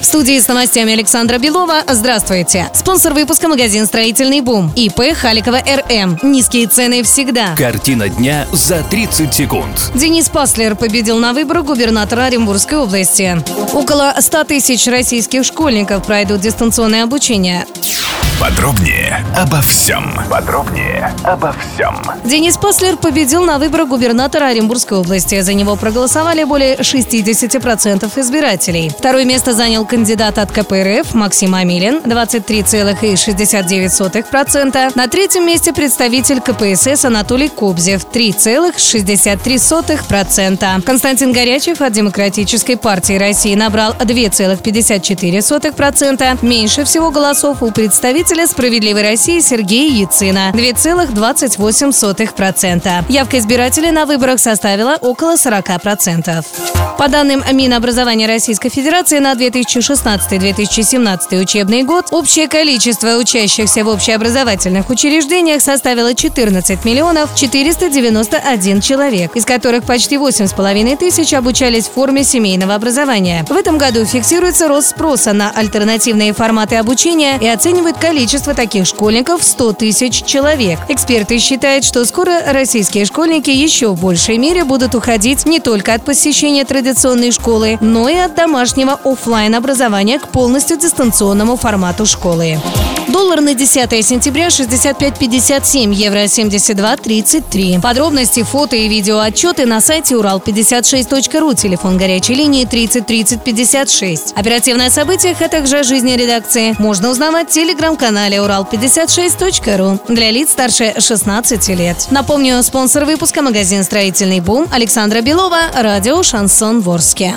В студии с новостями Александра Белова. Здравствуйте. Спонсор выпуска — магазин «Строительный бум». ИП Халикова РМ. Низкие цены всегда. Картина дня за 30 секунд. Денис Паслер победил на выборах губернатора Оренбургской области. Около 100 тысяч российских школьников пройдут дистанционное обучение. Подробнее обо всем. Денис Паслер победил на выборах губернатора Оренбургской области. За него проголосовали более 60% избирателей. Второе место занял кандидат от КПРФ Максим Амилен – 23,69%. На третьем месте представитель КПСС Анатолий Кубзеев – 3,63%. Константин Горячев от Демократической партии России набрал 2,54%. Меньше всего голосов у представителей «Справедливой России» Сергея Яцина – 2,28%. Явка избирателей на выборах составила около 40%. По данным Минобразования Российской Федерации, на 2016-2017 учебный год общее количество учащихся в общеобразовательных учреждениях составило 14 миллионов 491 человек, из которых почти 8,5 тысяч обучались в форме семейного образования. В этом году фиксируется рост спроса на альтернативные форматы обучения и оценивают количество таких школьников в 100 тысяч человек. Эксперты считают, что скоро российские школьники еще в большей мере будут уходить не только от посещения традиционной школы, но и от домашнего офлайн-образования к полностью дистанционному формату школы. Доллар на 10 сентября 65,57, евро 72,33. Подробности, фото и видеоотчеты на сайте Урал56.ру, телефон горячей линии 30 30 56. Оперативно о событиях, а также о жизни редакции можно узнавать в телеграм-канале Урал56.ру для лиц старше 16 лет. Напомню, спонсор выпуска — магазин «Строительный бум». Александра Белова, радио «Шансон» в Орске.